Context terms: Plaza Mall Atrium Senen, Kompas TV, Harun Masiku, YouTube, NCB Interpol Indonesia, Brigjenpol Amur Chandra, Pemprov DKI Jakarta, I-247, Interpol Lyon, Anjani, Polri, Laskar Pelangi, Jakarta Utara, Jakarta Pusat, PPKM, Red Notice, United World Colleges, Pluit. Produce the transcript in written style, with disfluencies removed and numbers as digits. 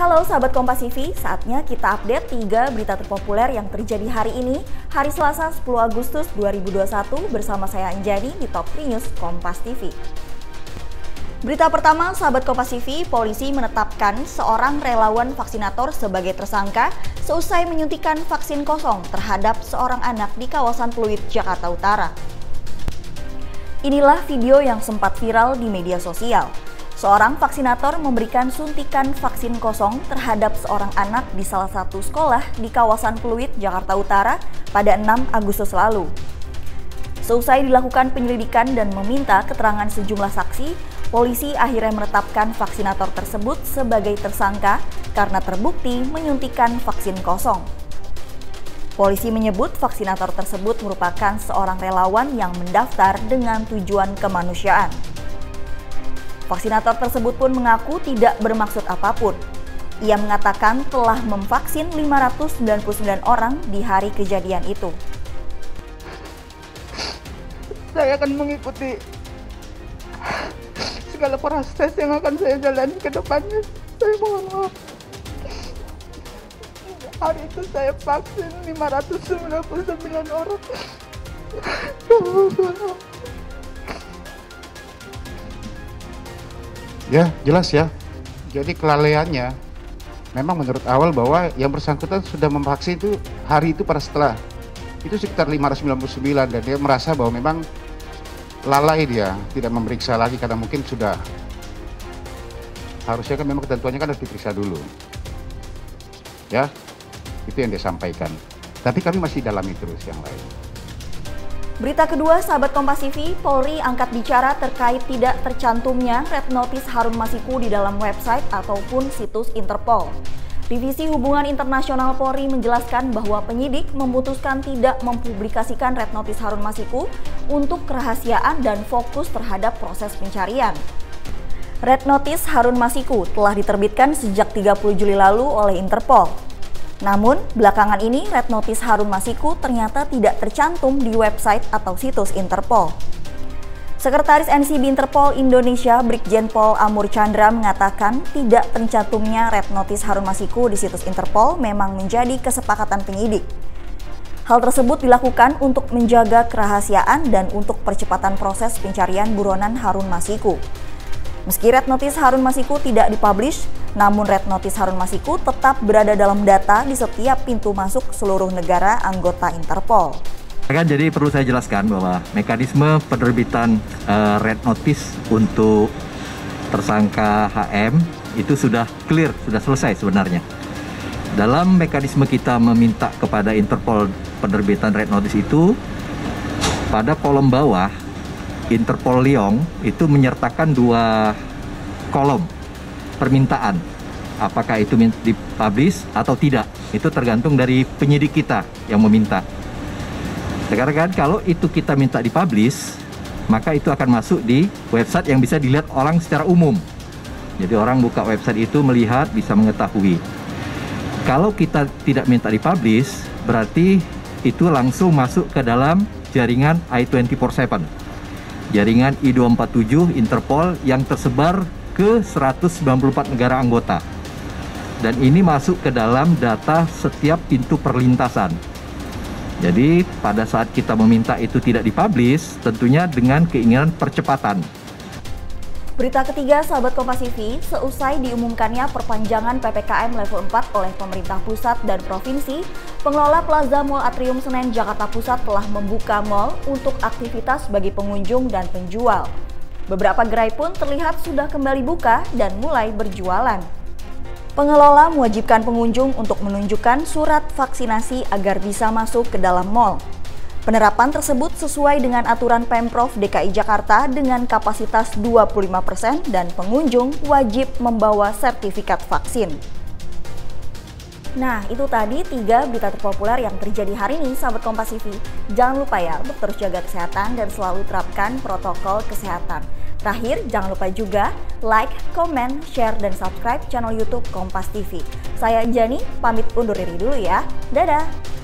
Halo sahabat Kompas TV, saatnya kita update 3 berita terpopuler yang terjadi hari ini, hari Selasa 10 Agustus 2021 bersama saya Anjani di Top 3 News Kompas TV. Berita pertama, sahabat Kompas TV, polisi menetapkan seorang relawan vaksinator sebagai tersangka seusai menyuntikan vaksin kosong terhadap seorang anak di kawasan Pluit, Jakarta Utara. Inilah video yang sempat viral di media sosial. Seorang vaksinator memberikan suntikan vaksin kosong terhadap seorang anak di salah satu sekolah di kawasan Pluit, Jakarta Utara pada 6 Agustus lalu. Seusai dilakukan penyelidikan dan meminta keterangan sejumlah saksi, polisi akhirnya menetapkan vaksinator tersebut sebagai tersangka karena terbukti menyuntikan vaksin kosong. Polisi menyebut vaksinator tersebut merupakan seorang relawan yang mendaftar dengan tujuan kemanusiaan. Vaksinator tersebut pun mengaku tidak bermaksud apapun. Ia mengatakan telah memvaksin 599 orang di hari kejadian itu. Saya akan mengikuti segala proses yang akan saya jalani ke depannya. Saya mohon maaf. Hari itu saya vaksin 599 orang. Ya, jelas ya. Jadi kelalaiannya memang menurut awal bahwa yang bersangkutan sudah memvaksin itu hari itu pada setelah. Itu sekitar 599 dan dia merasa bahwa memang lalai dia, tidak memeriksa lagi karena mungkin sudah. Harusnya kan memang ketentuannya kan harus diperiksa dulu. Ya, itu yang dia sampaikan. Tapi kami masih dalami terus yang lain. Berita kedua, sahabat Kompas TV, Polri angkat bicara terkait tidak tercantumnya Red Notice Harun Masiku di dalam website ataupun situs Interpol. Divisi Hubungan Internasional Polri menjelaskan bahwa penyidik memutuskan tidak mempublikasikan Red Notice Harun Masiku untuk kerahasiaan dan fokus terhadap proses pencarian. Red Notice Harun Masiku telah diterbitkan sejak 30 Juli lalu oleh Interpol. Namun, belakangan ini Red Notice Harun Masiku ternyata tidak tercantum di website atau situs Interpol. Sekretaris NCB Interpol Indonesia Brigjenpol Amur Chandra mengatakan tidak tercantumnya Red Notice Harun Masiku di situs Interpol memang menjadi kesepakatan penyidik. Hal tersebut dilakukan untuk menjaga kerahasiaan dan untuk percepatan proses pencarian buronan Harun Masiku. Meski Red Notice Harun Masiku tidak dipublish, namun Red Notice Harun Masiku tetap berada dalam data di setiap pintu masuk seluruh negara anggota Interpol. Jadi perlu saya jelaskan bahwa mekanisme penerbitan Red Notice untuk tersangka HM itu sudah clear, sudah selesai sebenarnya. Dalam mekanisme kita meminta kepada Interpol penerbitan Red Notice itu, pada kolom bawah Interpol Lyon itu menyertakan 2 kolom permintaan, apakah itu dipublish atau tidak, itu tergantung dari penyidik kita yang meminta. Sekarang kan kalau itu kita minta dipublish, maka itu akan masuk di website yang bisa dilihat orang secara umum. Jadi orang buka website itu melihat, bisa mengetahui. Kalau kita tidak minta dipublish, berarti itu langsung masuk ke dalam jaringan I-247. Jaringan I-247 Interpol yang tersebar ke 194 negara anggota. Dan ini masuk ke dalam data setiap pintu perlintasan. Jadi pada saat kita meminta itu tidak dipublish, tentunya dengan keinginan percepatan. Berita ketiga, sahabat Kompas TV, seusai diumumkannya perpanjangan PPKM level 4 oleh pemerintah pusat dan provinsi, pengelola Plaza Mall Atrium Senen Jakarta Pusat telah membuka mall untuk aktivitas bagi pengunjung dan penjual. Beberapa gerai pun terlihat sudah kembali buka dan mulai berjualan. Pengelola mewajibkan pengunjung untuk menunjukkan surat vaksinasi agar bisa masuk ke dalam mall. Penerapan tersebut sesuai dengan aturan Pemprov DKI Jakarta dengan kapasitas 25% dan pengunjung wajib membawa sertifikat vaksin. Nah, itu tadi 3 berita terpopuler yang terjadi hari ini, sahabat Kompas TV. Jangan lupa ya untuk terus jaga kesehatan dan selalu terapkan protokol kesehatan. Terakhir, jangan lupa juga like, comment, share, dan subscribe channel YouTube Kompas TV. Saya Anjani, pamit undur diri dulu ya. Dadah!